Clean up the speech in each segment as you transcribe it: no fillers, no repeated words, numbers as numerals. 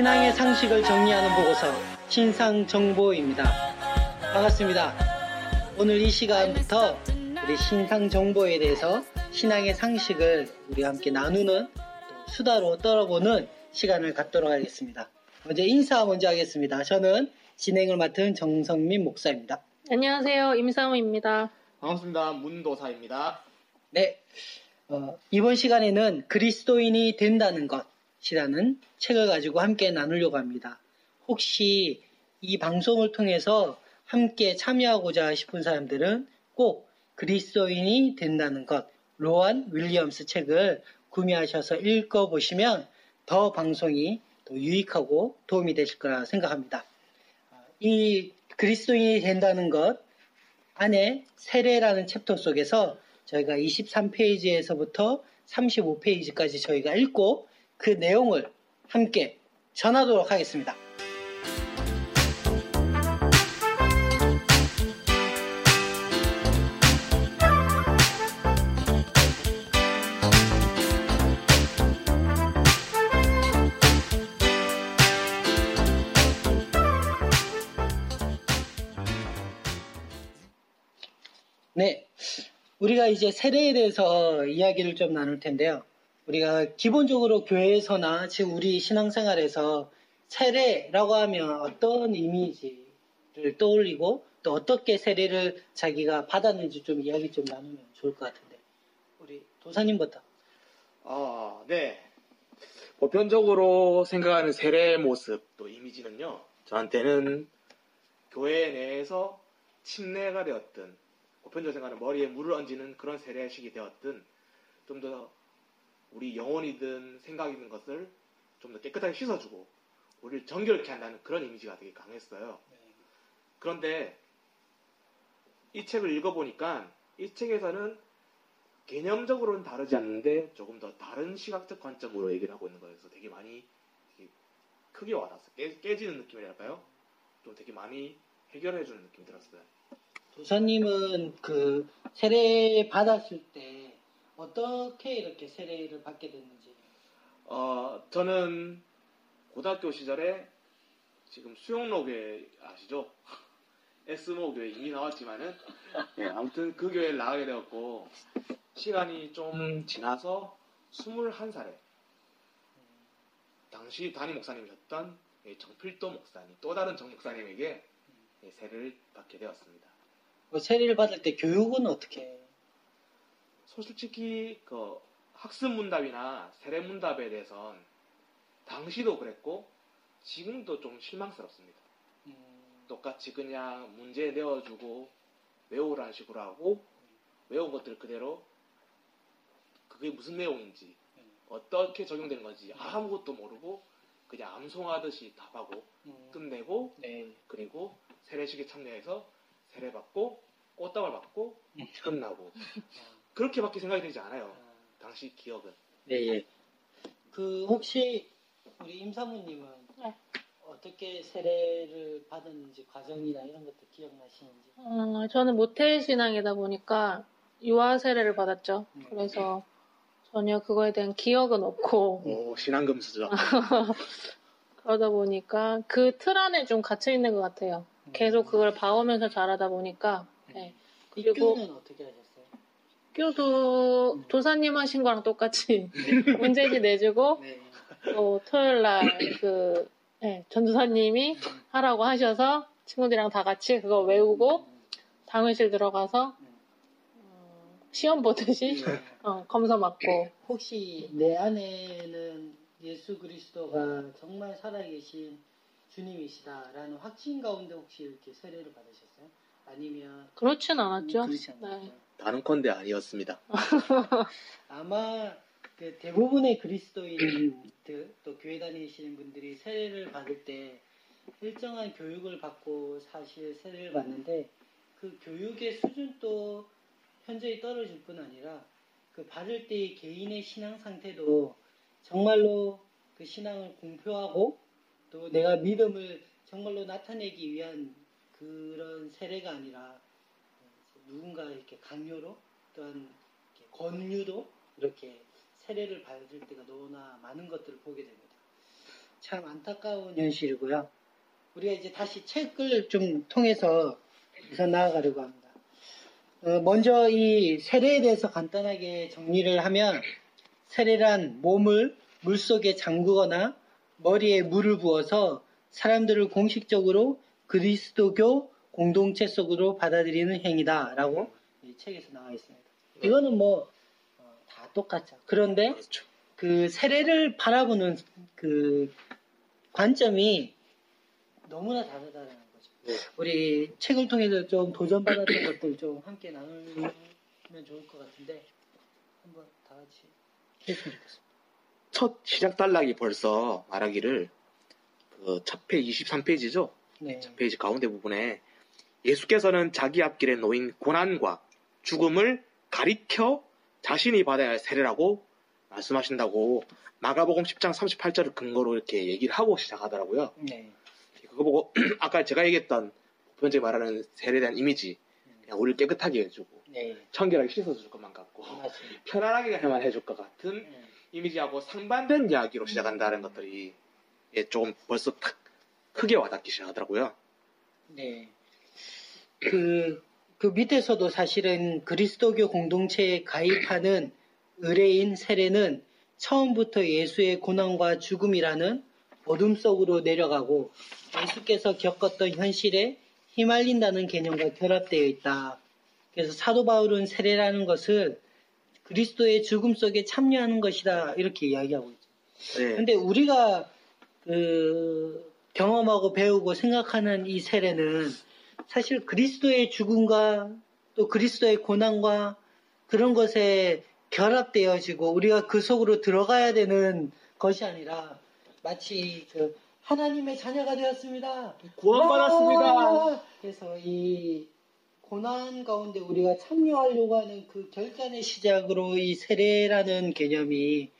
신앙의 상식을 정리하는 보고서 신상정보입니다. 반갑습니다. 오늘 이 시간부터 우리 신상정보에 대해서 신앙의 상식을 우리 함께 나누는 수다로 떨어보는 시간을 갖도록 하겠습니다. 먼저 인사 먼저 하겠습니다. 저는 진행을 맡은 정성민 목사입니다. 안녕하세요. 임상우입니다. 반갑습니다. 문도사입니다. 네, 이번 시간에는 그리스도인이 된다는 것이라는 책을 가지고 함께 나누려고 합니다. 혹시 이 방송을 통해서 함께 참여하고자 싶은 사람들은 꼭 그리스도인이 된다는 것, 로완 윌리엄스 책을 구매하셔서 읽어보시면 더 방송이 더 유익하고 도움이 되실 거라 생각합니다. 이 그리스도인이 된다는 것 안에 세례라는 챕터 속에서 저희가 23페이지에서부터 35페이지까지 저희가 읽고 그 내용을 함께 전하도록 하겠습니다. 네, 우리가 이제 세례에 대해서 이야기를 좀 나눌 텐데요. 우리가 기본적으로 교회에서나 지금 우리 신앙생활에서 세례라고 하면 어떤 이미지를 떠올리고 또 어떻게 세례를 자기가 받았는지 좀 이야기 좀 나누면 좋을 것 같은데, 우리 도사님부터. 네. 보편적으로 생각하는 세례의 모습 또 이미지는요, 저한테는 교회 내에서 침례가 되었든 보편적으로 생각하는 머리에 물을 얹는 그런 세례식이 되었든 좀 더 우리 영혼이든 생각이든 것을 좀 더 깨끗하게 씻어주고 우리를 정결케 한다는 그런 이미지가 되게 강했어요. 그런데 이 책을 읽어보니까 이 책에서는 개념적으로는 다르지 않는데 조금 더 다른 시각적 관점으로 얘기를 하고 있는 거여서 되게 많이 되게 크게 와닿았어요. 깨지는 느낌이랄까요? 좀 되게 많이 해결해주는 느낌이 들었어요. 도사님은 그 세례 받았을 때 어떻게 이렇게 세례를 받게 됐는지? 저는 고등학교 시절에 지금 수영로교회 아시죠? 에스모 교회 이미 나왔지만은 아무튼 그 교회를 나가게 되었고, 시간이 좀 지나서 21살에 당시 담임 목사님이셨던 정필도 목사님, 또 다른 정 목사님에게 세례를 받게 되었습니다. 그 세례를 받을 때 교육은 어떻게 해요? 솔직히 그 학습 문답이나 세례 문답에 대해선 당시도 그랬고 지금도 좀 실망스럽습니다. 똑같이 그냥 문제 내어주고 외우라는 식으로 하고 외운 것들 그대로 그게 무슨 내용인지 어떻게 적용되는 건지 아무것도 모르고 그냥 암송하듯이 답하고 끝내고 그리고 세례식에 참여해서 세례받고 꽃다발 받고 끝나고 그렇게밖에 생각이 되지 않아요. 당시 기억은. 네, 예. 그 혹시 우리 임사모님은 네. 어떻게 세례를 받았는지 과정이나 이런 것도 기억나시는지? 저는 모태 신앙이다 보니까 유아 세례를 받았죠. 그래서 전혀 그거에 대한 기억은 없고. 오, 신앙금수죠. 그러다 보니까 그 틀 안에 좀 갇혀 있는 것 같아요. 계속 그걸 봐오면서 자라다 보니까. 네. 그리고 학교는 어떻게 하셨어요? 학교도 도사님 하신 거랑 똑같이 문제지 내주고 네. 또 토요일날 그 전도사님이 하라고 하셔서 친구들이랑 다 같이 그거 외우고 당회실 들어가서 시험 보듯이 검사 맞고. 혹시 내 안에는 예수 그리스도가 정말 살아계신 주님이시다라는 확신 가운데 혹시 이렇게 세례를 받으셨어요? 아니면 그렇진 않았죠. 네. 다른컨대 아니었습니다. 아마 그 대부분의 그리스도인들 또 교회 다니시는 분들이 세례를 받을 때 일정한 교육을 받고 사실 세례를 받는데 그 교육의 수준도 현저히 떨어질 뿐 아니라 그 받을 때의 개인의 신앙 상태도 정말로 그 신앙을 공표하고 또 내가 믿음을 정말로 나타내기 위한 그런 세례가 아니라 누군가 이렇게 강요로 또는 권유로 이렇게 세례를 받을 때가 너무나 많은 것들을 보게 됩니다. 참 안타까운 현실이고요. 우리가 이제 다시 책을 좀 통해서 나아가려고 합니다. 먼저 이 세례에 대해서 간단하게 정리를 하면, 세례란 몸을 물속에 잠그거나 머리에 물을 부어서 사람들을 공식적으로 그리스도교 공동체 속으로 받아들이는 행위다 라고 이 책에서 나와 있습니다. 이거는 뭐 다 똑같죠. 그런데 그 세례를 바라보는 그 관점이 너무나 다르다는 거죠. 네. 우리 책을 통해서 좀 도전받았던 것들 좀 함께 나누면 좋을 것 같은데, 한번 다 같이 했으면 좋겠습니다. 첫 시작 단락이 벌써 말하기를, 그 첫페 23페이지죠? 네. 첫 페이지 가운데 부분에 예수께서는 자기 앞길에 놓인 고난과 죽음을 가리켜 자신이 받아야 할 세례라고 말씀하신다고 마가복음 10장 38절을 근거로 이렇게 얘기를 하고 시작하더라고요. 네. 그거 보고 아까 제가 얘기했던 보편적인 말하는 세례에 대한 이미지, 그냥 우리를 깨끗하게 해주고, 네, 청결하게 씻어줄 것만 같고, 맞습니다, 편안하게만 해줄 것 같은, 네, 이미지하고 상반된 이야기로 시작한다는 것들이 좀 벌써 탁 크게 와닿기 시작하더라고요. 네. 그 밑에서도 사실은 그리스도교 공동체에 가입하는 의례인 세례는 처음부터 예수의 고난과 죽음이라는 어둠 속으로 내려가고 예수께서 겪었던 현실에 휘말린다는 개념과 결합되어 있다. 그래서 사도 바울은 세례라는 것은 그리스도의 죽음 속에 참여하는 것이다, 이렇게 이야기하고 있죠. 그런데, 네, 우리가 그 경험하고 배우고 생각하는 이 세례는 사실 그리스도의 죽음과 또 그리스도의 고난과 그런 것에 결합되어지고 우리가 그 속으로 들어가야 되는 것이 아니라, 마치 그 하나님의 자녀가 되었습니다, 구원받았습니다, 그래서 이 고난 가운데 우리가 참여하려고 하는 그 결단의 시작으로 이 세례라는 개념이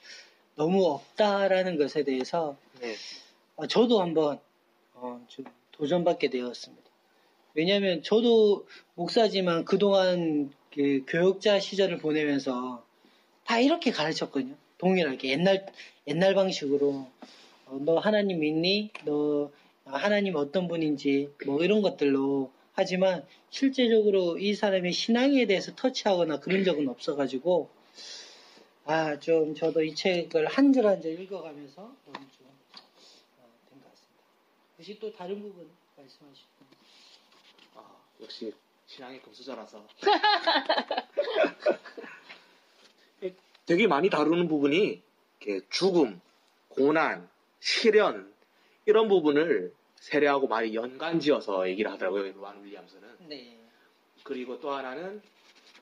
너무 없다라는 것에 대해서, 네, 저도 한번 좀 도전받게 되었습니다. 왜냐하면 저도 목사지만 그동안 그 교역자 시절을 보내면서 다 이렇게 가르쳤거든요. 동일하게 옛날 방식으로 너 하나님 믿니? 너 하나님 어떤 분인지 뭐 이런 것들로. 하지만 실제적으로 이 사람의 신앙에 대해서 터치하거나 그런 적은 없어가지고, 좀 저도 이 책을 한 줄 한 줄 읽어가면서 너무 좀 된 것 같습니다. 혹시 또 다른 부분 말씀하실 건가요? 역시 신앙의 금수저라서 되게 많이 다루는 부분이 이렇게 죽음, 고난, 시련 이런 부분을 세례하고 많이 연관지어서 얘기를 하더라고요, 로완 윌리엄스는. 네. 그리고 또 하나는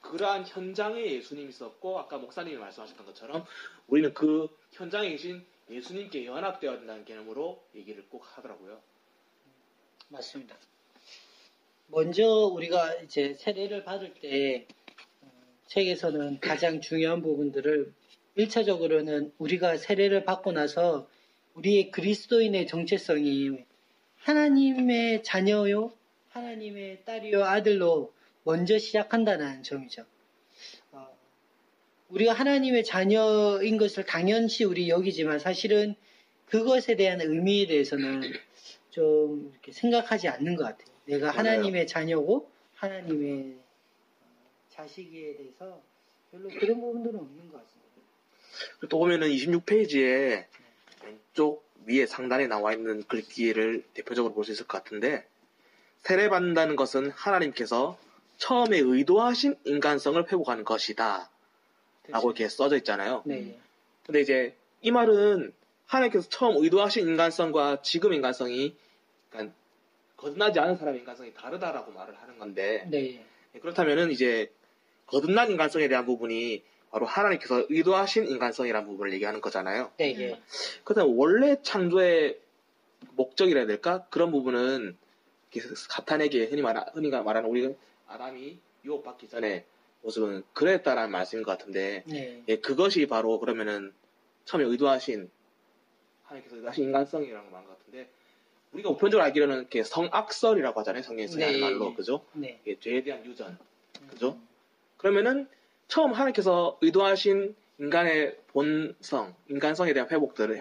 그러한 현장에 예수님이 있었고, 아까 목사님이 말씀하셨던 것처럼 우리는 그 현장에 계신 예수님께 연합되어야 된다는 개념으로 얘기를 꼭 하더라고요. 맞습니다. 먼저 우리가 이제 세례를 받을 때 책에서는 가장 중요한 부분들을, 1차적으로는 우리가 세례를 받고 나서 우리의 그리스도인의 정체성이 하나님의 자녀요, 하나님의 딸이요, 아들로 먼저 시작한다는 점이죠. 우리가 하나님의 자녀인 것을 당연시 우리 여기지만 사실은 그것에 대한 의미에 대해서는 좀 이렇게 생각하지 않는 것 같아요. 내가 하나님의 자녀고 하나님의 자식에 대해서 별로 그런 부분들은 없는 것 같습니다. 또 보면은 26페이지에 왼쪽 위에 상단에 나와 있는 글귀를 대표적으로 볼 수 있을 것 같은데, 세례받는다는 것은 하나님께서 처음에 의도하신 인간성을 회복하는 것이다 라고 이렇게 써져 있잖아요. 네. 근데 이제 이 말은 하나님께서 처음 의도하신 인간성과 지금 인간성이, 그러니까 거듭나지 않은 사람의 인간성이 다르다라고 말을 하는 건데, 네, 그렇다면은 이제 거듭난 인간성에 대한 부분이 바로 하나님께서 의도하신 인간성이라는 부분을 얘기하는 거잖아요. 네, 예. 그렇다면 원래 창조의 목적이라 해야 될까? 그런 부분은 사탄에게 흔히 말하는 우리 아담이 유혹받기 전에 모습은 그랬다라는 말씀인 것 같은데, 네, 예, 그것이 바로 그러면은 처음에 의도하신, 하나님께서 의도하신 인간성이라는 말인 것 같은데, 우리가 보편적으로 알기로는 이렇게 성악설이라고 하잖아요, 성경에서 하는 말로, 그죠? 네. 예, 죄에 대한 유전, 그죠? 그러면은 처음 하나님께서 의도하신 인간의 본성, 인간성에 대한 회복들을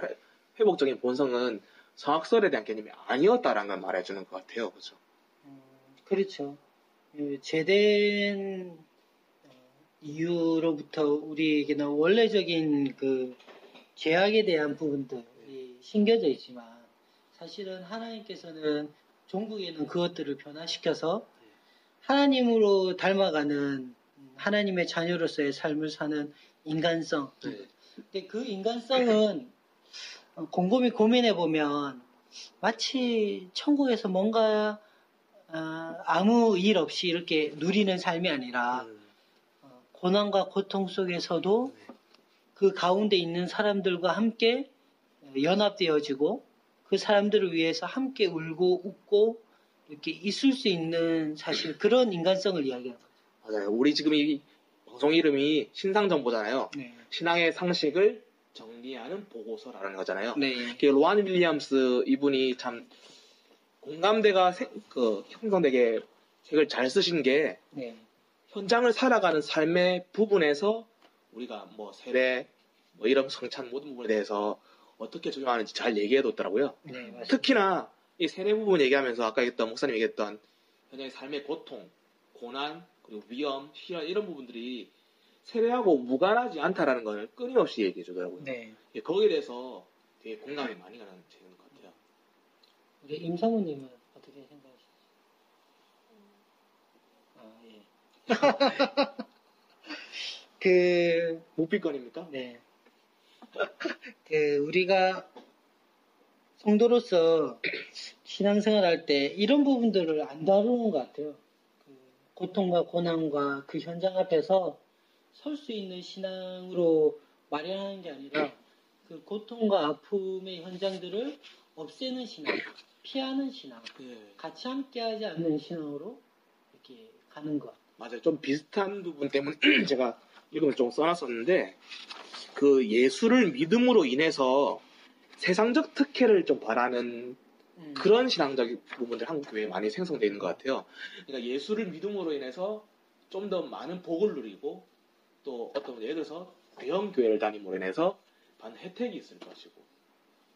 회복적인 본성은 성악설에 대한 개념이 아니었다라는 걸 말해주는 것 같아요. 그죠? 그렇죠. 제된 이유로부터 우리에게는 원래적인 그 죄악에 대한 부분들이 심겨져 있지만, 사실은 하나님께서는 종국에는 그것들을 변화시켜서 하나님으로 닮아가는 하나님의 자녀로서의 삶을 사는 인간성. 근데 그 인간성은 곰곰이 고민해보면 마치 천국에서 뭔가 아무 일 없이 이렇게 누리는 삶이 아니라 고난과 고통 속에서도 그 가운데 있는 사람들과 함께 연합되어지고 그 사람들을 위해서 함께 울고 웃고 이렇게 있을 수 있는 사실 그런 인간성을 이야기하는 거죠. 맞아요. 우리 지금 이 방송 이름이 신상정보잖아요. 네. 신앙의 상식을 정리하는 보고서라는 거잖아요. 네. 로완 윌리엄스 이분이 참 공감대가 형성되게 책을 잘 쓰신 게 네. 현장을 살아가는 삶의 부분에서 우리가 뭐 세례, 뭐 이런 성찬 모든 부분에 대해서 어떻게 적용하는지 잘 얘기해뒀더라고요. 네, 특히나 이 세례 부분 얘기하면서 아까 얘기했던 목사님 얘기했던 현장의 삶의 고통, 고난, 그리고 위험, 희열 이런 부분들이 세례하고 무관하지 않다라는 걸 끊임없이 얘기해주더라고요. 네. 예, 거기에 대해서 되게 공감이 많이 가는 책인 것 같아요. 우리 임성우님은 어떻게 생각하시죠? 아 예. 모피권입니까? 네. 우리가 성도로서 신앙생활 할 때 이런 부분들을 안 다루는 것 같아요. 고통과 고난과 그 현장 앞에서 설 수 있는 신앙으로 마련하는 게 아니라 그 고통과 아픔의 현장들을 없애는 신앙, 피하는 신앙, 같이 함께하지 않는 신앙으로 이렇게 가는 것. 맞아요. 좀 비슷한 부분 때문에 제가 이걸 좀 써놨었는데 그 예수를 믿음으로 인해서 세상적 특혜를 좀 바라는 그런 신앙적인 부분들 한국 교회에 많이 생성되어 있는 것 같아요. 그러니까 예수를 믿음으로 인해서 좀 더 많은 복을 누리고 또 어떤 예를 들어서 대형 교회를 다님으로 인해서 받는 혜택이 있을 것이고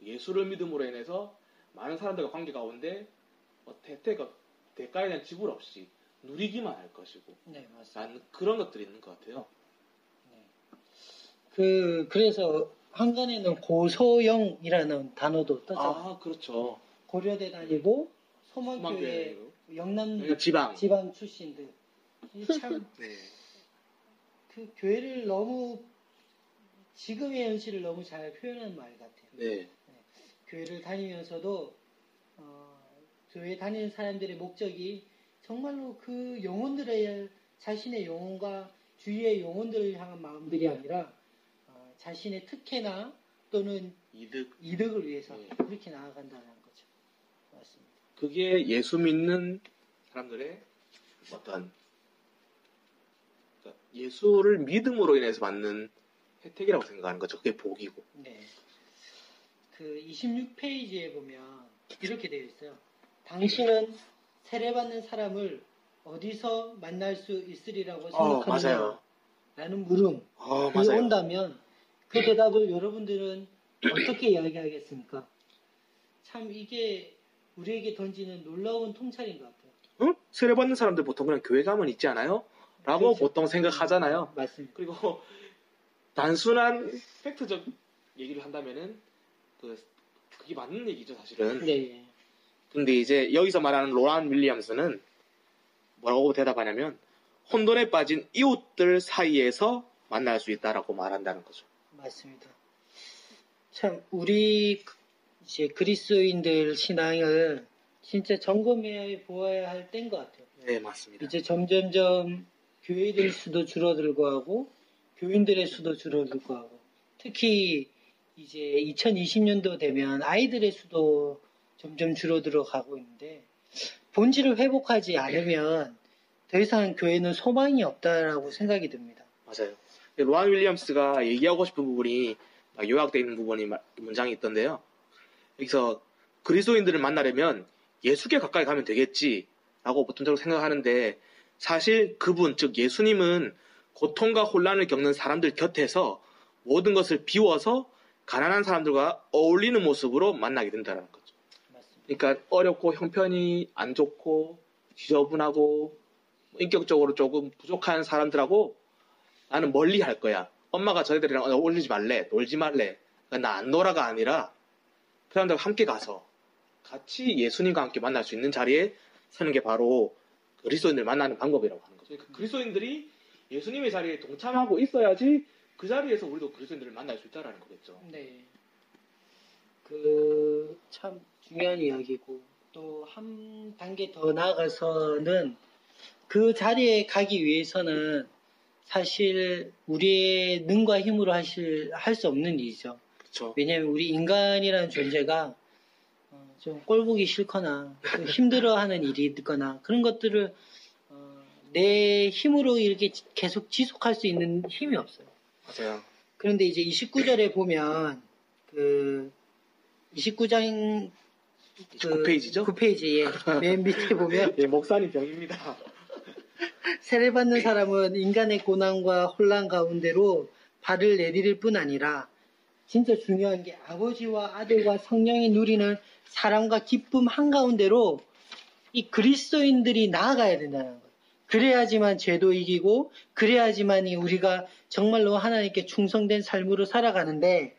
예수를 믿음으로 인해서 많은 사람들과 관계 가운데 혜택과 대가에 대한 지불 없이 누리기만 할 것이고 네, 맞습니다. 그런 것들이 있는 것 같아요. 네. 그래서 한간에는 고소영이라는 단어도 떴죠. 아 그렇죠. 고려대 다니고 소망교회 영남 그러니까 지방 출신들 참 네. 그 교회를 너무 지금의 현실을 너무 잘 표현하는 말 같아요. 네. 네. 교회를 다니면서도 교회 다니는 사람들의 목적이 정말로 그 영혼들의 자신의 영혼과 주위의 영혼들을 향한 마음들이 아니라 자신의 특혜나 또는 이득을 위해서 네. 그렇게 나아간다는 거죠. 맞습니다. 그게 예수 믿는 사람들의 어떤 그러니까 예수를 믿음으로 인해서 받는 혜택이라고 생각하는 거죠. 그게 복이고. 네. 그 26페이지에 보면 이렇게 되어 있어요. 당신은 세례받는 사람을 어디서 만날 수 있으리라고 생각하느냐 라는 물음이 온다면 그 대답을 여러분들은 어떻게 이야기하겠습니까? 참 이게 우리에게 던지는 놀라운 통찰인 것 같아요. 응? 세례받는 사람들 보통 그냥 교회 가면 있지 않아요? 라고 그렇죠. 보통 생각하잖아요. 맞습니다. 그리고 단순한 팩트적 얘기를 한다면은 그게 맞는 얘기죠 사실은. 네. 근데 이제 여기서 말하는 로완 윌리엄스는 뭐라고 대답하냐면 혼돈에 빠진 이웃들 사이에서 만날 수 있다라고 말한다는 거죠. 맞습니다. 참 우리 이제 그리스도인들 신앙을 진짜 점검해 보아야 할 때인 것 같아요. 네, 맞습니다. 이제 점점점 교회들 수도 줄어들고 하고 교인들의 수도 줄어들고 하고 특히 이제 2020년도 되면 아이들의 수도 점점 줄어들어 가고 있는데 본질을 회복하지 않으면 더 이상 교회는 소망이 없다라고 생각이 듭니다. 맞아요. 로완 윌리엄스가 얘기하고 싶은 부분이 요약되어 있는 부분이 문장이 있던데요. 여기서 그리스도인들을 만나려면 예수께 가까이 가면 되겠지라고 보통적으로 생각하는데 사실 그분 즉 예수님은 고통과 혼란을 겪는 사람들 곁에서 모든 것을 비워서 가난한 사람들과 어울리는 모습으로 만나게 된다는 거죠. 그러니까 어렵고 형편이 안 좋고 지저분하고 인격적으로 조금 부족한 사람들하고 나는 멀리 할 거야. 엄마가 저희들이랑 어울리지 말래. 놀지 말래. 그러니까 나 안 놀아가 아니라 그 사람들과 함께 가서 같이 예수님과 함께 만날 수 있는 자리에 서는 게 바로 그리스도인들 만나는 방법이라고 하는 거죠. 그러니까 그리스도인들이 예수님의 자리에 동참하고 있어야지 그 자리에서 우리도 그리스도인들을 만날 수 있다라는 거겠죠. 네. 그 참 중요한 이야기고 또 한 단계 더 나아가서는 그 자리에 가기 위해서는 사실 우리의 능과 힘으로 할 수 없는 일이죠. 그렇죠. 왜냐하면 우리 인간이라는 존재가 좀 꼴보기 싫거나 힘들어하는 일이 있거나 그런 것들을 내 힘으로 이렇게 계속 지속할 수 있는 힘이 없어요. 맞아요. 그런데 이제 29절에 보면 그 29장 9페이지죠? 9페이지에 맨 밑에 보면 예, 목사님 병입니다. 세례받는 사람은 인간의 고난과 혼란 가운데로 발을 내디딜 뿐 아니라 진짜 중요한 게 아버지와 아들과 성령이 누리는 사랑과 기쁨 한가운데로 이 그리스도인들이 나아가야 된다는 거예요. 그래야지만 죄도 이기고 그래야지만 우리가 정말로 하나님께 충성된 삶으로 살아가는데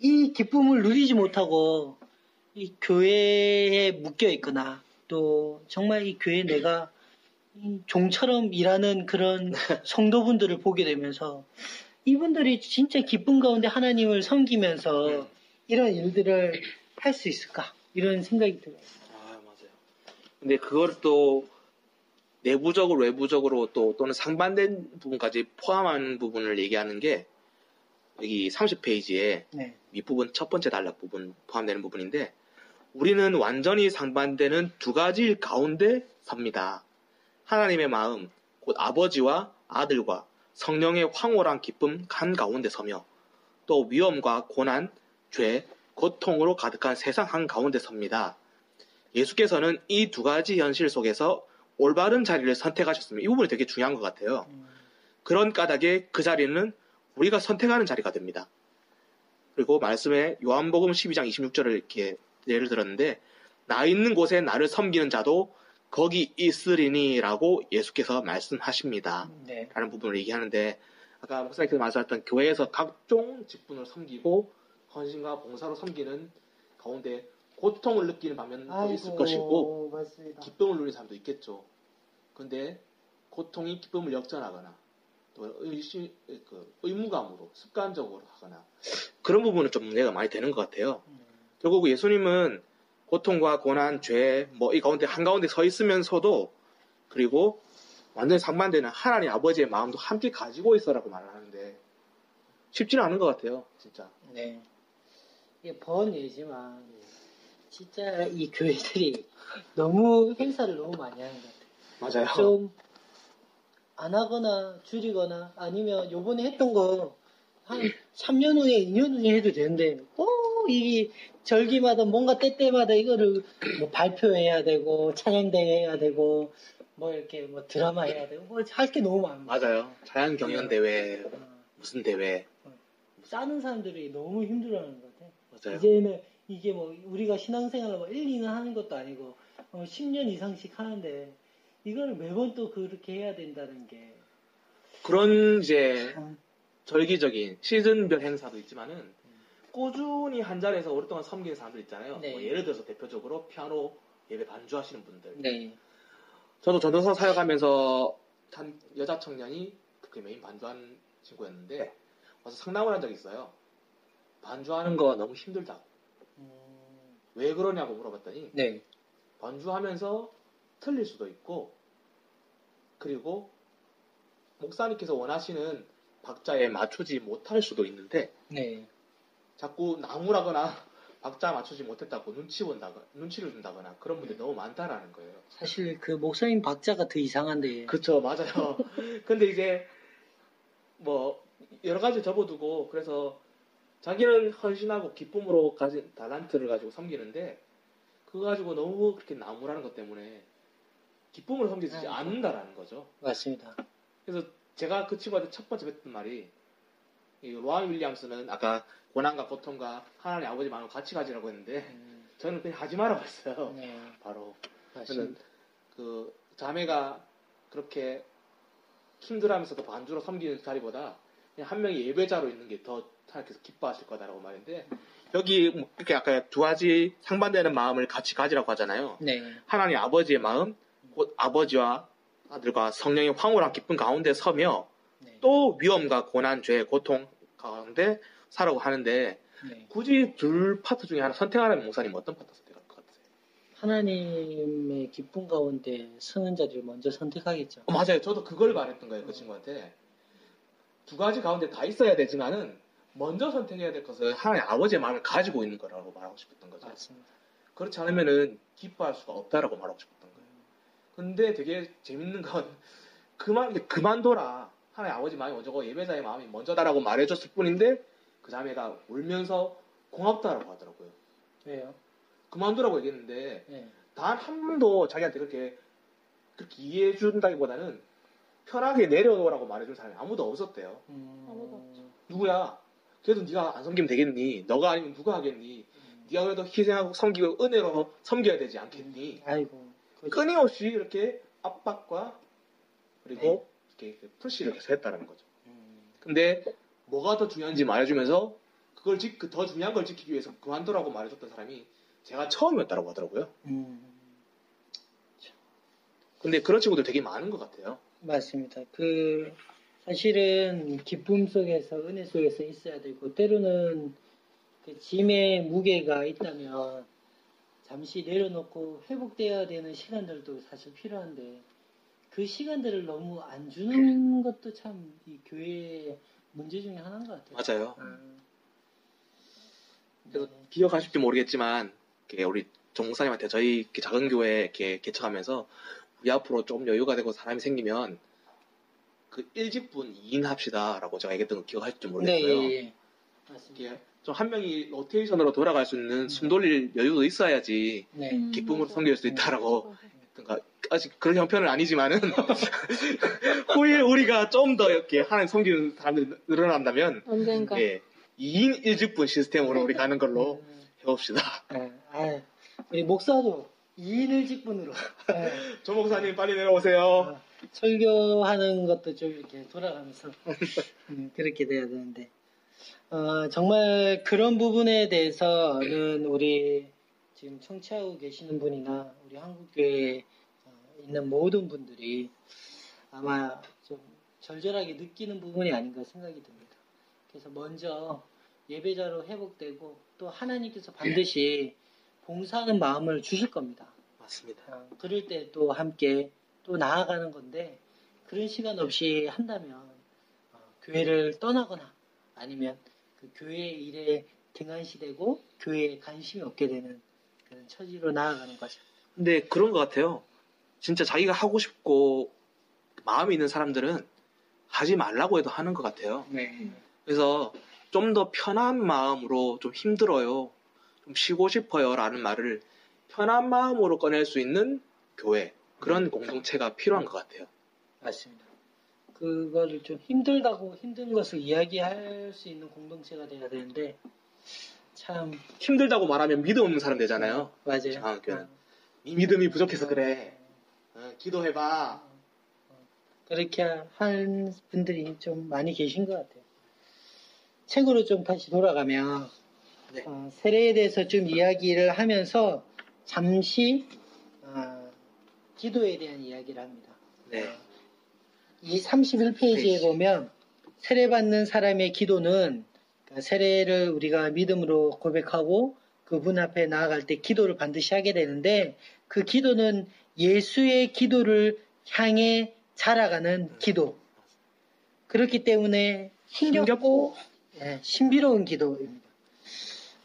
이 기쁨을 누리지 못하고 이 교회에 묶여 있거나 또 정말 이 교회에 내가 종처럼 일하는 그런 성도분들을 보게 되면서 이분들이 진짜 기쁨 가운데 하나님을 섬기면서 이런 일들을 할 수 있을까? 이런 생각이 들어요. 아, 맞아요. 근데 그걸 또 내부적으로 외부적으로 또는 상반된 부분까지 포함하는 부분을 얘기하는 게 여기 30페이지에 네. 밑부분 첫 번째 단락 부분 포함되는 부분인데 우리는 완전히 상반되는 두 가지 가운데 삽니다. 하나님의 마음, 곧 아버지와 아들과 성령의 황홀한 기쁨 한가운데 서며 또 위험과 고난, 죄, 고통으로 가득한 세상 한가운데 섭니다. 예수께서는 이 두 가지 현실 속에서 올바른 자리를 선택하셨습니다. 이 부분이 되게 중요한 것 같아요. 그런 까닭에 그 자리는 우리가 선택하는 자리가 됩니다. 그리고 말씀에 요한복음 12장 26절을 이렇게 예를 들었는데 나 있는 곳에 나를 섬기는 자도 거기 있으리니라고 예수께서 말씀하십니다. 네. 라는 부분을 얘기하는데 아까 목사님께서 말씀하셨던 교회에서 각종 직분을 섬기고 헌신과 봉사로 섬기는 가운데 고통을 느끼는 반면도 있을 것이고 맞습니다. 기쁨을 누리는 사람도 있겠죠. 그런데 고통이 기쁨을 역전하거나 또 의무감으로 습관적으로 하거나 그런 부분은 좀 문제가 많이 되는 것 같아요. 결국 예수님은 고통과 고난, 죄, 이 가운데 한가운데 서 있으면서도 그리고 완전히 상반되는 하나님 아버지의 마음도 함께 가지고 있어라고 말을 하는데 쉽지는 않은 것 같아요. 진짜. 네. 이게 번 예지만 진짜 이 교회들이 너무 행사를 너무 많이 하는 것 같아요. 맞아요. 좀 안 하거나 줄이거나 아니면 요번에 했던 거 한 3년 후에 2년 후에 해도 되는데 이 절기마다 뭔가 때때마다 이거를 뭐 발표해야 되고 찬양대회 해야 되고 뭐 이렇게 뭐 드라마 해야 되고 뭐 할 게 너무 많아요. 맞아요. 자연 경연 대회 무슨 대회 싸는 사람들이 너무 힘들어하는 것 같아요. 맞아요. 이제는 이게 뭐 우리가 신앙생활을 뭐 1, 2년 하는 것도 아니고 10년 이상씩 하는데 이걸 매번 또 그렇게 해야 된다는 게 그런 이제 절기적인 시즌별 행사도 있지만은 꾸준히 한 자리에서 오랫동안 섬기는 사람들 있잖아요. 네. 뭐 예를 들어서 대표적으로 피아노 예배 반주하시는 분들. 네. 저도 전도사 사역하면서 한 여자 청년이 그게 메인 반주하는 친구였는데 와서 상담을 한 적이 있어요. 반주하는 거 너무 힘들다고. 왜 그러냐고 물어봤더니 네. 반주하면서 틀릴 수도 있고 그리고 목사님께서 원하시는 박자에 맞추지 못할 수도 있는데 네. 자꾸 나무라거나 박자 맞추지 못했다고 눈치를 준다거나 그런 분들이 너무 많다라는 거예요. 사실 그 목사님 박자가 더 이상한데. 그렇죠, 맞아요. 근데 이제 뭐 여러 가지 접어두고 그래서 자기는 헌신하고 기쁨으로 가진 달란트를 가지고 섬기는데 그거 가지고 너무 그렇게 나무라는 것 때문에 기쁨으로 섬기지 않는다라는 거죠. 맞습니다. 그래서 제가 그 친구한테 첫 번째 뱉은 말이 로완 윌리엄스는 아까 고난과 고통과 하나님 아버지 마음을 같이 가지라고 했는데 저는 그냥 하지 말라고 했어요. 네. 바로 저는 그 자매가 그렇게 힘들어하면서도 반주로 섬기는 자리보다 그냥 한 명이 예배자로 있는 게 더 하나님께서 기뻐하실 거다라고 말했는데 여기 이렇게 아까 두 가지 상반되는 마음을 같이 가지라고 하잖아요. 네. 하나님 아버지의 마음, 곧 아버지와 아들과 성령의 황홀한 기쁨 가운데 서며 네. 또 위험과 고난, 죄, 고통 가운데 사라고 하는데 네. 굳이 둘 파트 중에 하나 선택하라면 목사님 어떤 파트 선택할 것 같으세요? 하나님의 기쁨 가운데 서는 자를 먼저 선택하겠죠. 맞아요. 저도 그걸 말했던 거예요. 그 친구한테. 두 가지 가운데 다 있어야 되지만은 먼저 선택해야 될 것은 하나님 아버지의 마음을 가지고 있는 거라고 말하고 싶었던 거죠. 맞습니다. 그렇지 않으면은 기뻐할 수가 없다라고 말하고 싶었던 거예요. 근데 되게 재밌는 건 그만둬라. 하나님 아버지 마음이 먼저고 예배자의 마음이 먼저다라고 말해줬을 뿐인데 그 자매가 울면서 고맙다라고 하더라고요. 왜요? 그만두라고 얘기했는데 네. 단 한 번도 자기한테 그렇게 이해해준다기보다는 편하게 내려놓으라고 말해준 사람이 아무도 없었대요. 아무도 없죠. 누구야? 그래도 네가 안 섬기면 되겠니? 너가 아니면 누가 하겠니? 네가 그래도 희생하고 섬기고 은혜로 섬겨야 되지 않겠니? 아이고. 끊임없이 이렇게 압박과 그리고 네. 이렇게 푸시를 계속 했다는 거죠. 근데 뭐가 더 중요한지 말해주면서 그걸 더 중요한 걸 지키기 위해서 그만두라고 말해줬던 사람이 제가 처음이었다고 하더라고요. 근데 그런 친구들 되게 많은 것 같아요. 맞습니다. 사실은 기쁨 속에서 은혜 속에서 있어야 되고 때로는 그 짐의 무게가 있다면 잠시 내려놓고 회복되어야 되는 시간들도 사실 필요한데 그 시간들을 너무 안 주는 것도 참 이 교회의 문제 중에 하나인 것 같아요. 맞아요. 그래서 네. 기억하실지 모르겠지만 우리 정 목사님한테 저희 이렇게 작은 교회 이렇게 개척하면서 우리 앞으로 좀 여유가 되고 사람이 생기면 그 일직분 2인 합시다라고 제가 얘기했던 거 기억할지 모르겠어요. 네, 예. 맞습니다. 좀 한 명이 로테이션으로 돌아갈 수 있는 숨 돌릴 여유도 있어야지 네. 기쁨으로 섬길 수 있다라고 했던가. 아직 그런 형편은 아니지만은 후에 우리가 좀 더 이렇게 하나님 섬기는 사람들이 늘어난다면 언젠가 예, 2인 1직분 시스템으로 우리 가는 걸로 해봅시다. 우리 목사도 2인 1직분으로 조 목사님 빨리 내려오세요. 설교하는 것도 좀 이렇게 돌아가면서 그렇게 돼야 되는데 정말 그런 부분에 대해서는 우리 지금 청취하고 계시는 분이나 우리 한국교회에 있는 모든 분들이 아마 좀 절절하게 느끼는 부분이 아닌가 생각이 듭니다. 그래서 먼저 예배자로 회복되고 또 하나님께서 반드시 봉사하는 마음을 주실 겁니다. 맞습니다. 그럴 때 또 함께 또 나아가는 건데 그런 시간 없이 한다면 교회를 떠나거나 아니면 그 교회 일에 등한시되고 교회에 관심이 없게 되는 그런 처지로 나아가는 거죠. 근데 그런 것 같아요. 진짜 자기가 하고 싶고 마음이 있는 사람들은 하지 말라고 해도 하는 것 같아요. 네. 그래서 좀 더 편한 마음으로 좀 힘들어요. 좀 쉬고 싶어요 라는 말을 편한 마음으로 꺼낼 수 있는 교회. 그런 공동체가 필요한 것 같아요. 맞습니다. 그거를 좀 힘든 것을 이야기할 수 있는 공동체가 돼야 되는데 참 힘들다고 말하면 믿음 없는 사람 되잖아요. 맞아요. 이 믿음이 부족해서 그래. 기도해봐. 그렇게 한 분들이 좀 많이 계신 것 같아요. 책으로 좀 다시 돌아가면 네. 세례에 대해서 좀 이야기를 하면서 잠시 기도에 대한 이야기를 합니다. 네. 이 31페이지에 보면 세례받는 사람의 기도는 세례를 우리가 믿음으로 고백하고 그분 앞에 나아갈 때 기도를 반드시 하게 되는데 그 기도는 예수의 기도를 향해 자라가는 기도. 그렇기 때문에 힘겹고 신비로운 기도입니다.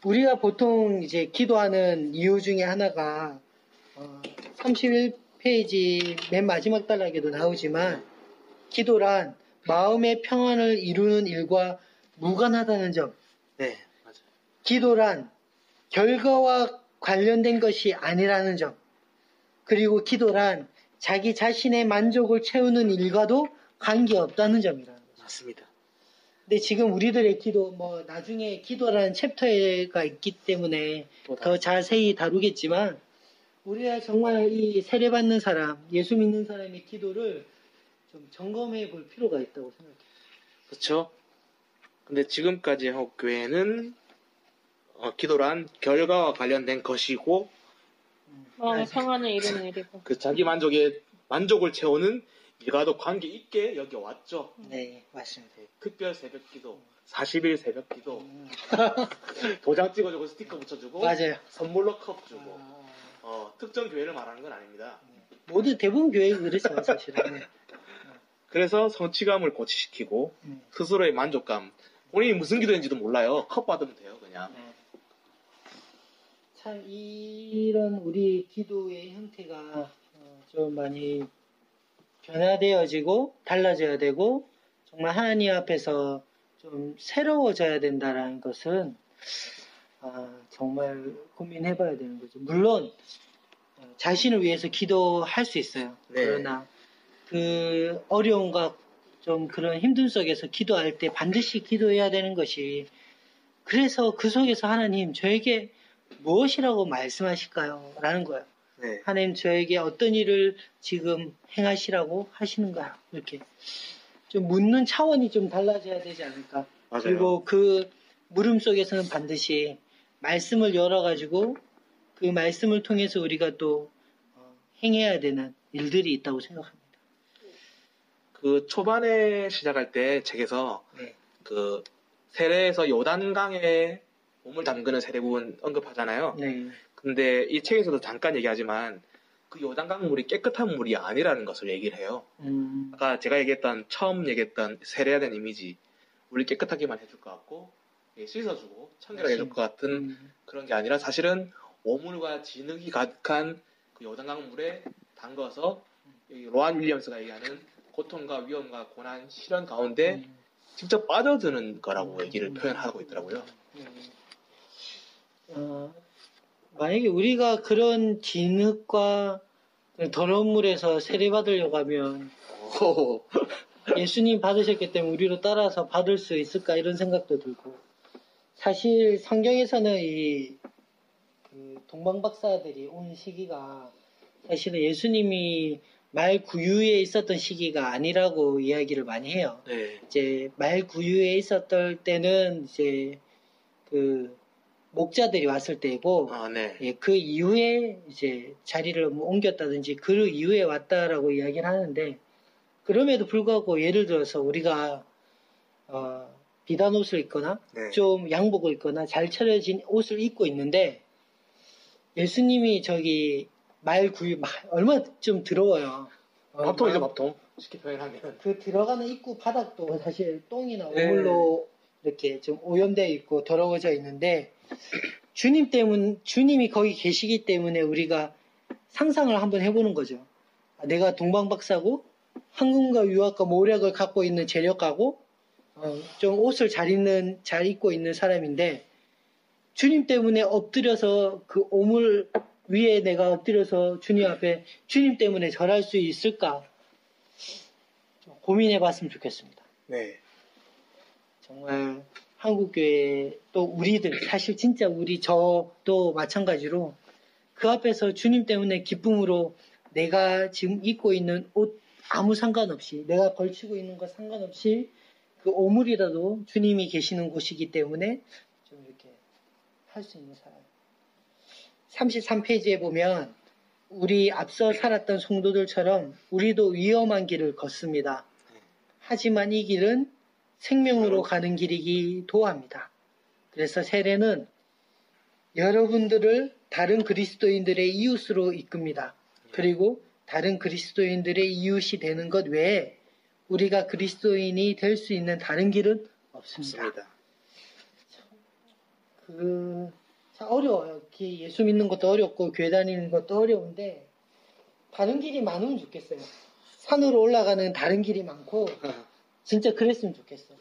우리가 보통 이제 기도하는 이유 중에 하나가 31페이지 맨 마지막 단락에도 나오지만 기도란 마음의 평안을 이루는 일과 무관하다는 점. 네, 맞아요. 기도란 결과와 관련된 것이 아니라는 점. 그리고 기도란 자기 자신의 만족을 채우는 일과도 관계없다는 점이라는 거죠. 맞습니다. 근데 지금 우리들의 기도, 뭐 나중에 기도라는 챕터가 있기 때문에 더 자세히 다루겠지만, 우리가 정말 이 세례받는 사람, 예수 믿는 사람의 기도를 좀 점검해 볼 필요가 있다고 생각해요. 그렇죠. 근데 지금까지 한국 교회는 기도란 결과와 관련된 것이고, 성안을 이루는 일이고, 그 자기 만족을 채우는 일과도 관계 있게 여기 왔죠. 네, 맞습니다. 특별 새벽기도, 40일 새벽기도, 도장 찍어주고 스티커 붙여주고, 맞아요. 선물로 컵 주고, 특정 교회를 말하는 건 아닙니다. 모두 대부분 교회가 그랬어요, 사실은. 그래서 성취감을 고취시키고 스스로의 만족감, 본인이 무슨 기도인지도 몰라요. 컵 받으면 돼요, 그냥. 참 이런 우리 기도의 형태가 좀 많이 변화되어지고 달라져야 되고, 정말 하나님 앞에서 좀 새로워져야 된다는 것은 정말 고민해봐야 되는 거죠. 물론 자신을 위해서 기도할 수 있어요. 네. 그러나 그 어려움과 좀 그런 힘듦 속에서 기도할 때 반드시 기도해야 되는 것이, 그래서 그 속에서 하나님 저에게 무엇이라고 말씀하실까요? 라는 거예요. 네. 하나님 저에게 어떤 일을 지금 행하시라고 하시는가? 이렇게 좀 묻는 차원이 좀 달라져야 되지 않을까? 맞아요. 그리고 그 물음 속에서는 반드시 말씀을 열어가지고 그 말씀을 통해서 우리가 또 행해야 되는 일들이 있다고 생각합니다. 그 초반에 시작할 때 책에서 네. 그 세례에서 요단강에 몸을 담그는 세례 부분 언급하잖아요. 네. 근데 이 책에서도 잠깐 얘기하지만 그 요단강 물이 깨끗한 물이 아니라는 것을 얘기를 해요. 아까 제가 처음 얘기했던 세례에 대한 이미지, 우리 깨끗하게만 해줄 것 같고 씻어주고 청결하게 해줄 것 같은 그런 게 아니라, 사실은 오물과 진흙이 가득한 그 요단강 물에 담가서 로완 윌리엄스가 얘기하는 고통과 위험과 고난, 시련 가운데 직접 빠져드는 거라고 얘기를 표현하고 있더라고요. 만약에 우리가 그런 진흙과 더러운 물에서 세례받으려고 하면 예수님 받으셨기 때문에 우리로 따라서 받을 수 있을까, 이런 생각도 들고, 사실 성경에서는 이 동방박사들이 온 시기가 사실은 예수님이 말구유에 있었던 시기가 아니라고 이야기를 많이 해요. 네. 이제 말구유에 있었던 때는 이제 그 목자들이 왔을 때이고, 네. 예, 그 이후에 이제 자리를 뭐 옮겼다든지 그 이후에 왔다라고 이야기를 하는데, 그럼에도 불구하고 예를 들어서 우리가 비단 옷을 입거나 네. 좀 양복을 입거나 잘 차려진 옷을 입고 있는데, 예수님이 저기 말구유 얼마나 좀 더러워요. 밥통이죠, 밥통. 쉽게 표현하면 그 들어가는 입구 바닥도 사실 똥이나 오물로 네. 이렇게 좀 오염되어 있고 더러워져 있는데, 주님이 거기 계시기 때문에 우리가 상상을 한번 해보는 거죠. 내가 동방박사고 황금과 유학과 모략을 갖고 있는 재력가고 좀 옷을 잘 입고 있는 사람인데, 주님 때문에 엎드려서 그 오물 위에 내가 엎드려서 주님 앞에 주님 때문에 절할 수 있을까 좀 고민해봤으면 좋겠습니다. 네. 정말 한국교회, 또 우리들, 사실 진짜 저도 마찬가지로 그 앞에서 주님 때문에 기쁨으로 내가 지금 입고 있는 옷 아무 상관없이, 내가 걸치고 있는 것 상관없이 그 오물이라도 주님이 계시는 곳이기 때문에 좀 이렇게 할 수 있는 사람. 33페이지에 보면 우리 앞서 살았던 성도들처럼 우리도 위험한 길을 걷습니다. 하지만 이 길은 생명으로 가는 길이기도 합니다. 그래서 세례는 여러분들을 다른 그리스도인들의 이웃으로 이끕니다. 그리고 다른 그리스도인들의 이웃이 되는 것 외에 우리가 그리스도인이 될 수 있는 다른 길은 없습니다. 참 어려워요. 예수 믿는 것도 어렵고 교회 다니는 것도 어려운데, 다른 길이 많으면 좋겠어요. 산으로 올라가는 다른 길이 많고 진짜 그랬으면 좋겠어.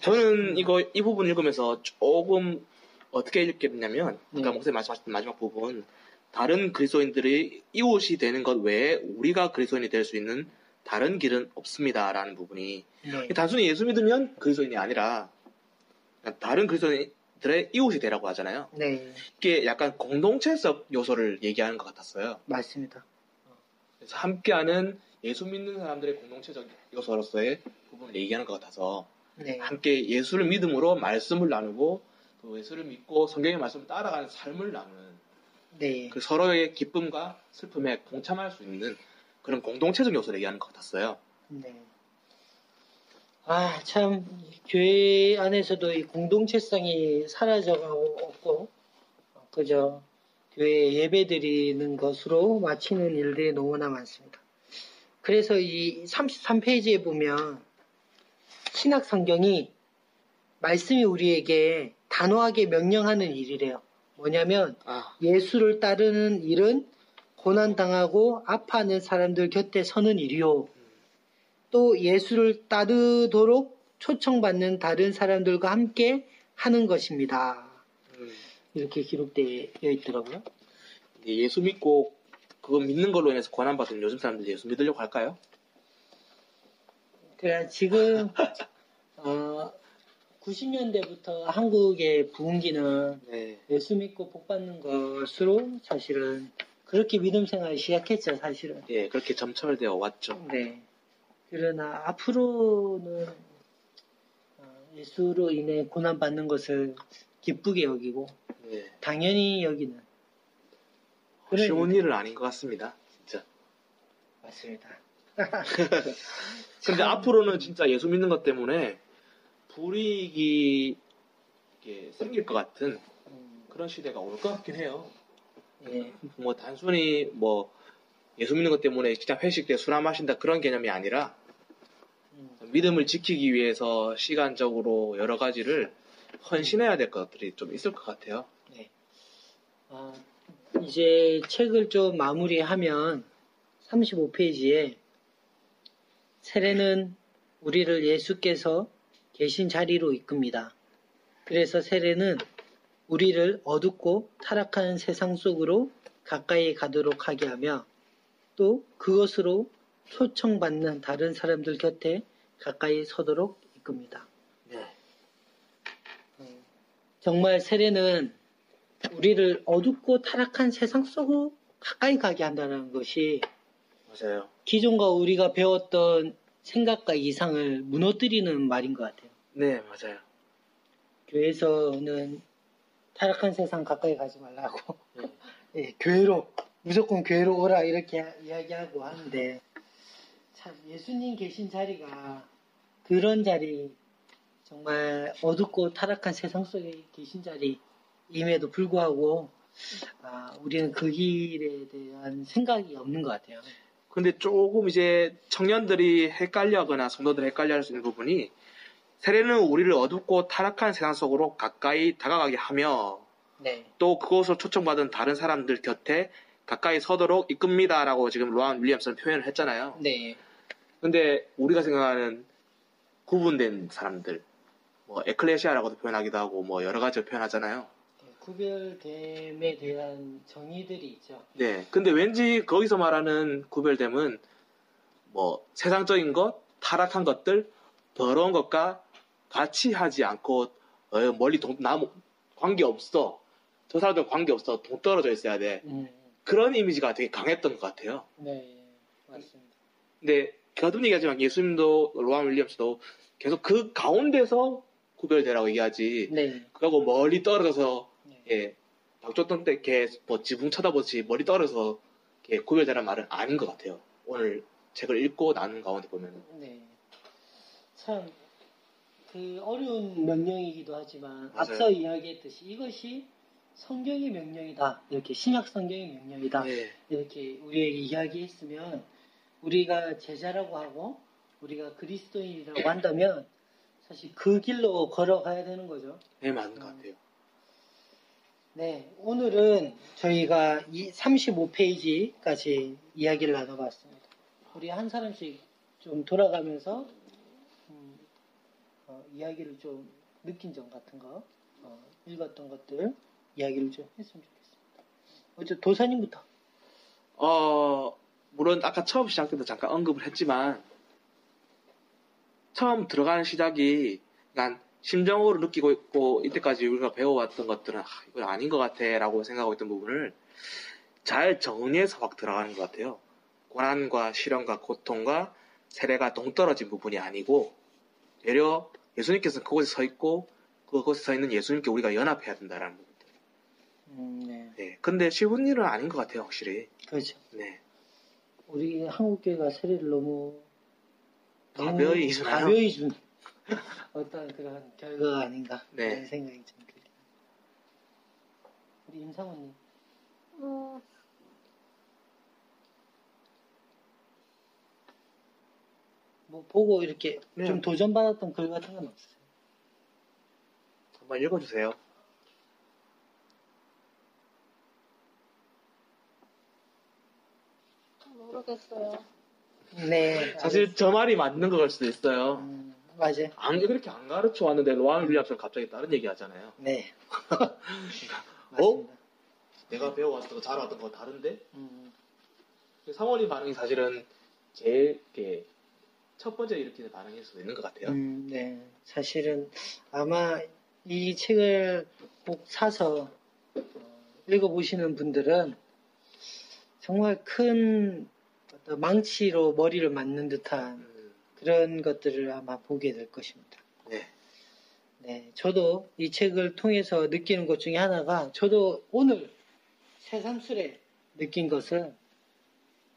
저는 이 부분 읽으면서 조금 어떻게 읽겠냐면, 아까 목사님 말씀하셨던 마지막 부분, 다른 그리스도인들의 이웃이 되는 것 외에 우리가 그리스도인이 될 수 있는 다른 길은 없습니다라는 부분이 네. 단순히 예수 믿으면 그리스도인이 아니라 다른 그리스도인들의 이웃이 되라고 하잖아요. 네. 이게 약간 공동체적 요소를 얘기하는 것 같았어요. 맞습니다. 그래서 함께하는 예수 믿는 사람들의 공동체적 요소로서의 부분을 얘기하는 것 같아서 네. 함께 예수를 믿음으로 말씀을 나누고 또 예수를 믿고 성경의 말씀을 따라가는 삶을 나누는 네. 그 서로의 기쁨과 슬픔에 동참할 수 있는 그런 공동체적 요소를 얘기하는 것 같았어요. 네. 아, 참 교회 안에서도 이 공동체성이 사라져가고 없고 그저 교회 예배드리는 것으로 마치는 일들이 너무나 많습니다. 그래서 이 33페이지에 보면 신약 성경이 말씀이 우리에게 단호하게 명령하는 일이래요. 뭐냐면 예수를 따르는 일은 고난당하고 아파하는 사람들 곁에 서는 일이요. 또 예수를 따르도록 초청받는 다른 사람들과 함께 하는 것입니다. 이렇게 기록되어 있더라고요. 예수 믿고 그거 믿는 걸로 인해서 고난받은 요즘 사람들이 예수 믿으려고 할까요? 그래, 지금 90년대부터 한국의 부흥기는 네. 예수 믿고 복받는 것으로 사실은 그렇게 믿음 생활을 시작했죠. 사실은. 예, 그렇게 점철되어 왔죠. 네. 그러나 앞으로는 예수로 인해 고난받는 것을 기쁘게 여기고 네. 당연히 여기는 쉬운 일은 아닌 것 같습니다. 진짜. 맞습니다. 근데 앞으로는 진짜 예수 믿는 것 때문에 불이익이 생길 것 같은 그런 시대가 올 것 같긴 해요. 예. 뭐 단순히 뭐 예수 믿는 것 때문에 진짜 회식 때 술 안 마신다 그런 개념이 아니라 믿음을 지키기 위해서 시간적으로 여러 가지를 헌신해야 될 것들이 좀 있을 것 같아요. 네. 이제 책을 좀 마무리하면 35페이지에 세례는 우리를 예수께서 계신 자리로 이끕니다. 그래서 세례는 우리를 어둡고 타락한 세상 속으로 가까이 가도록 하게 하며 또 그것으로 초청받는 다른 사람들 곁에 가까이 서도록 이끕니다. 네. 정말 세례는 우리를 어둡고 타락한 세상 속으로 가까이 가게 한다는 것이 맞아요. 기존과 우리가 배웠던 생각과 이상을 무너뜨리는 말인 것 같아요. 네, 맞아요. 교회에서는 타락한 세상 가까이 가지 말라고 네, 교회로 무조건 교회로 오라 이렇게 이야기하고 하는데 참 예수님 계신 자리가 그런 자리 정말 어둡고 타락한 세상 속에 계신 자리 임에도 불구하고 우리는 그 길에 대한 생각이 없는 것 같아요. 근데 조금 이제 청년들이 헷갈려하거나 성도들이 헷갈려할 수 있는 부분이 세례는 우리를 어둡고 타락한 세상 속으로 가까이 다가가게 하며 네. 또 그곳을 초청받은 다른 사람들 곁에 가까이 서도록 이끕니다라고 지금 로완 윌리엄스는 표현을 했잖아요. 네. 근데 우리가 생각하는 구분된 사람들 뭐 에클레시아라고도 표현하기도 하고 뭐 여러 가지로 표현하잖아요. 구별됨에 대한 정의들이 있죠. 네. 근데 왠지 거기서 말하는 구별됨은 뭐 세상적인 것, 타락한 것들, 더러운 것과 같이 하지 않고 멀리 관계없어. 저 사람들 관계없어. 동떨어져 있어야 돼. 그런 이미지가 되게 강했던 것 같아요. 네. 맞습니다. 근데 거듭 얘기하지만 예수님도 로완 윌리엄스도 계속 그 가운데서 구별되라고 얘기하지. 네. 그러고 멀리 떨어져서 예, 박줬던 때 걔 뭐 지붕 쳐다보지 멀리 떨어져서 걔 구별되라는 말은 아닌 것 같아요. 오늘 책을 읽고 나눈 가운데 보면은. 네. 참 그 어려운 명령이기도 하지만 맞아요. 앞서 이야기했듯이 이것이 성경의 명령이다. 이렇게 신약 성경의 명령이다. 네. 이렇게 우리에게 이야기했으면 우리가 제자라고 하고 우리가 그리스도인이라고 네. 한다면 사실 그 길로 걸어가야 되는 거죠. 네, 맞는 것 같아요. 네, 오늘은 저희가 35페이지까지 이야기를 나눠봤습니다. 우리 한 사람씩 좀 돌아가면서 이야기를 좀 느낀 점 같은 거, 읽었던 것들 이야기를 좀 했으면 좋겠습니다. 먼저 도사님부터. 물론 아까 처음 시작 때도 잠깐 언급을 했지만 처음 들어가는 시작이 그러니까 심정으로 느끼고 있고 이때까지 우리가 배워왔던 것들은 이건 아닌 것 같아 라고 생각하고 있던 부분을 잘 정리해서 확 들어가는 것 같아요. 고난과 시련과 고통과 세례가 동떨어진 부분이 아니고 오히려 예수님께서 그곳에 서 있고 그곳에 서 있는 예수님께 우리가 연합해야 된다라는 부분들. 네. 근데 쉬운 일은 아닌 것 같아요, 확실히. 그렇죠. 네. 우리 한국교회가 세례를 너무 가벼이 주나요? 가벼이 준 어떤 그런 결과가 아닌가 네. 그런 생각이 좀 들어요. 우리 임상원님. 뭐 보고 이렇게 네. 좀 도전받았던 글 같은 건 없으세요? 한번 읽어주세요. 모르겠어요. 네. 사실 저 말이 맞는 걸 수도 있어요. 맞아요. 그렇게 안 가르쳐 왔는데 로완 윌리엄스는 갑자기 다른 얘기 하잖아요. 네. 맞습니다. 내가 배워왔던 거, 잘왔던 거 다른데? 상원이 반응이 사실은 제일 이렇게 첫 번째 일으키는 반응일 수도 있는 것 같아요. 네. 사실은 아마 이 책을 꼭 사서 읽어보시는 분들은 정말 큰 어떤 망치로 머리를 맞는 듯한 그런 것들을 아마 보게 될 것입니다. 네. 네. 저도 이 책을 통해서 느끼는 것 중에 하나가 저도 오늘 새삼스레 느낀 것은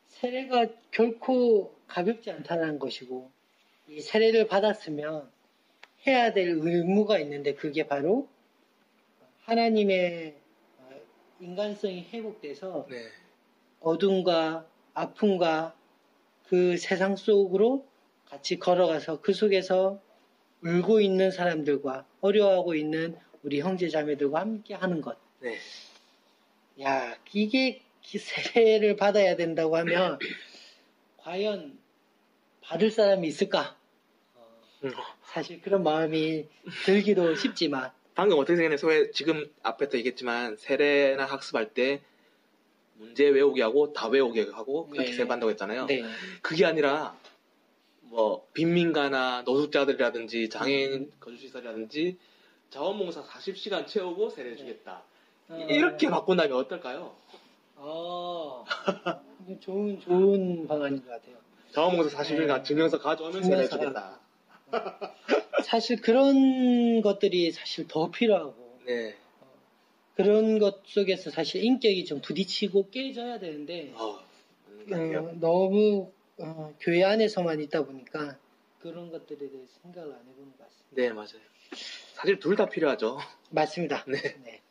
세례가 결코 가볍지 않다는 것이고 이 세례를 받았으면 해야 될 의무가 있는데 그게 바로 하나님의 인간성이 회복돼서 네. 어둠과 아픔과 그 세상 속으로 같이 걸어가서 그 속에서 울고 있는 사람들과 어려워하고 있는 우리 형제 자매들과 함께 하는 것. 네. 야, 이게 세례를 받아야 된다고 하면 과연 받을 사람이 있을까? 사실 그런 마음이 들기도 쉽지만 방금 어떻게 생각했냐면 지금 앞에서 얘기했지만 세례나 학습할 때 문제 외우기 하고 다 외우게 하고 그렇게 세례받는다고 했잖아요. 네. 그게 아니라 뭐 빈민가나 노숙자들이라든지 장애인 거주시설이라든지 자원봉사 40시간 채우고 세례 주겠다. 이렇게 바꾼다면 어떨까요? 좋은 방안인 것 같아요. 자원봉사 40일간 증명서 가져오면 세례 주겠다. 사실 그런 것들이 사실 더 필요하고 네. 그런 것 속에서 사실 인격이 좀 부딪히고 깨져야 되는데 너무 교회 안에서만 있다 보니까 그런 것들에 대해서 생각을 안 해보는 것 같습니다. 네, 맞아요. 사실 둘 다 필요하죠. 맞습니다. 네. 네.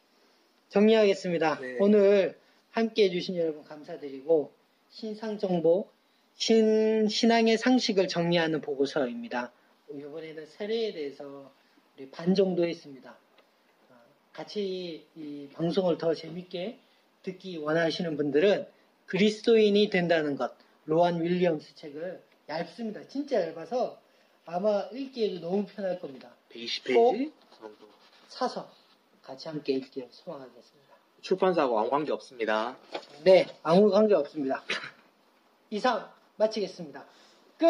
정리하겠습니다. 네. 오늘 함께 해주신 여러분 감사드리고 신상정보, 신앙의 상식을 정리하는 보고서입니다. 이번에는 세례에 대해서 우리 반 정도 했습니다. 같이 이 방송을 더 재밌게 듣기 원하시는 분들은 그리스도인이 된다는 것, 로완 윌리엄스 책을 얇습니다. 진짜 얇아서 아마 읽기에도 너무 편할 겁니다. 120페이지? 사서 같이 함께 읽기를 소망하겠습니다. 출판사하고 아무 관계 없습니다. 네, 아무 관계 없습니다. 이상 마치겠습니다. 끝!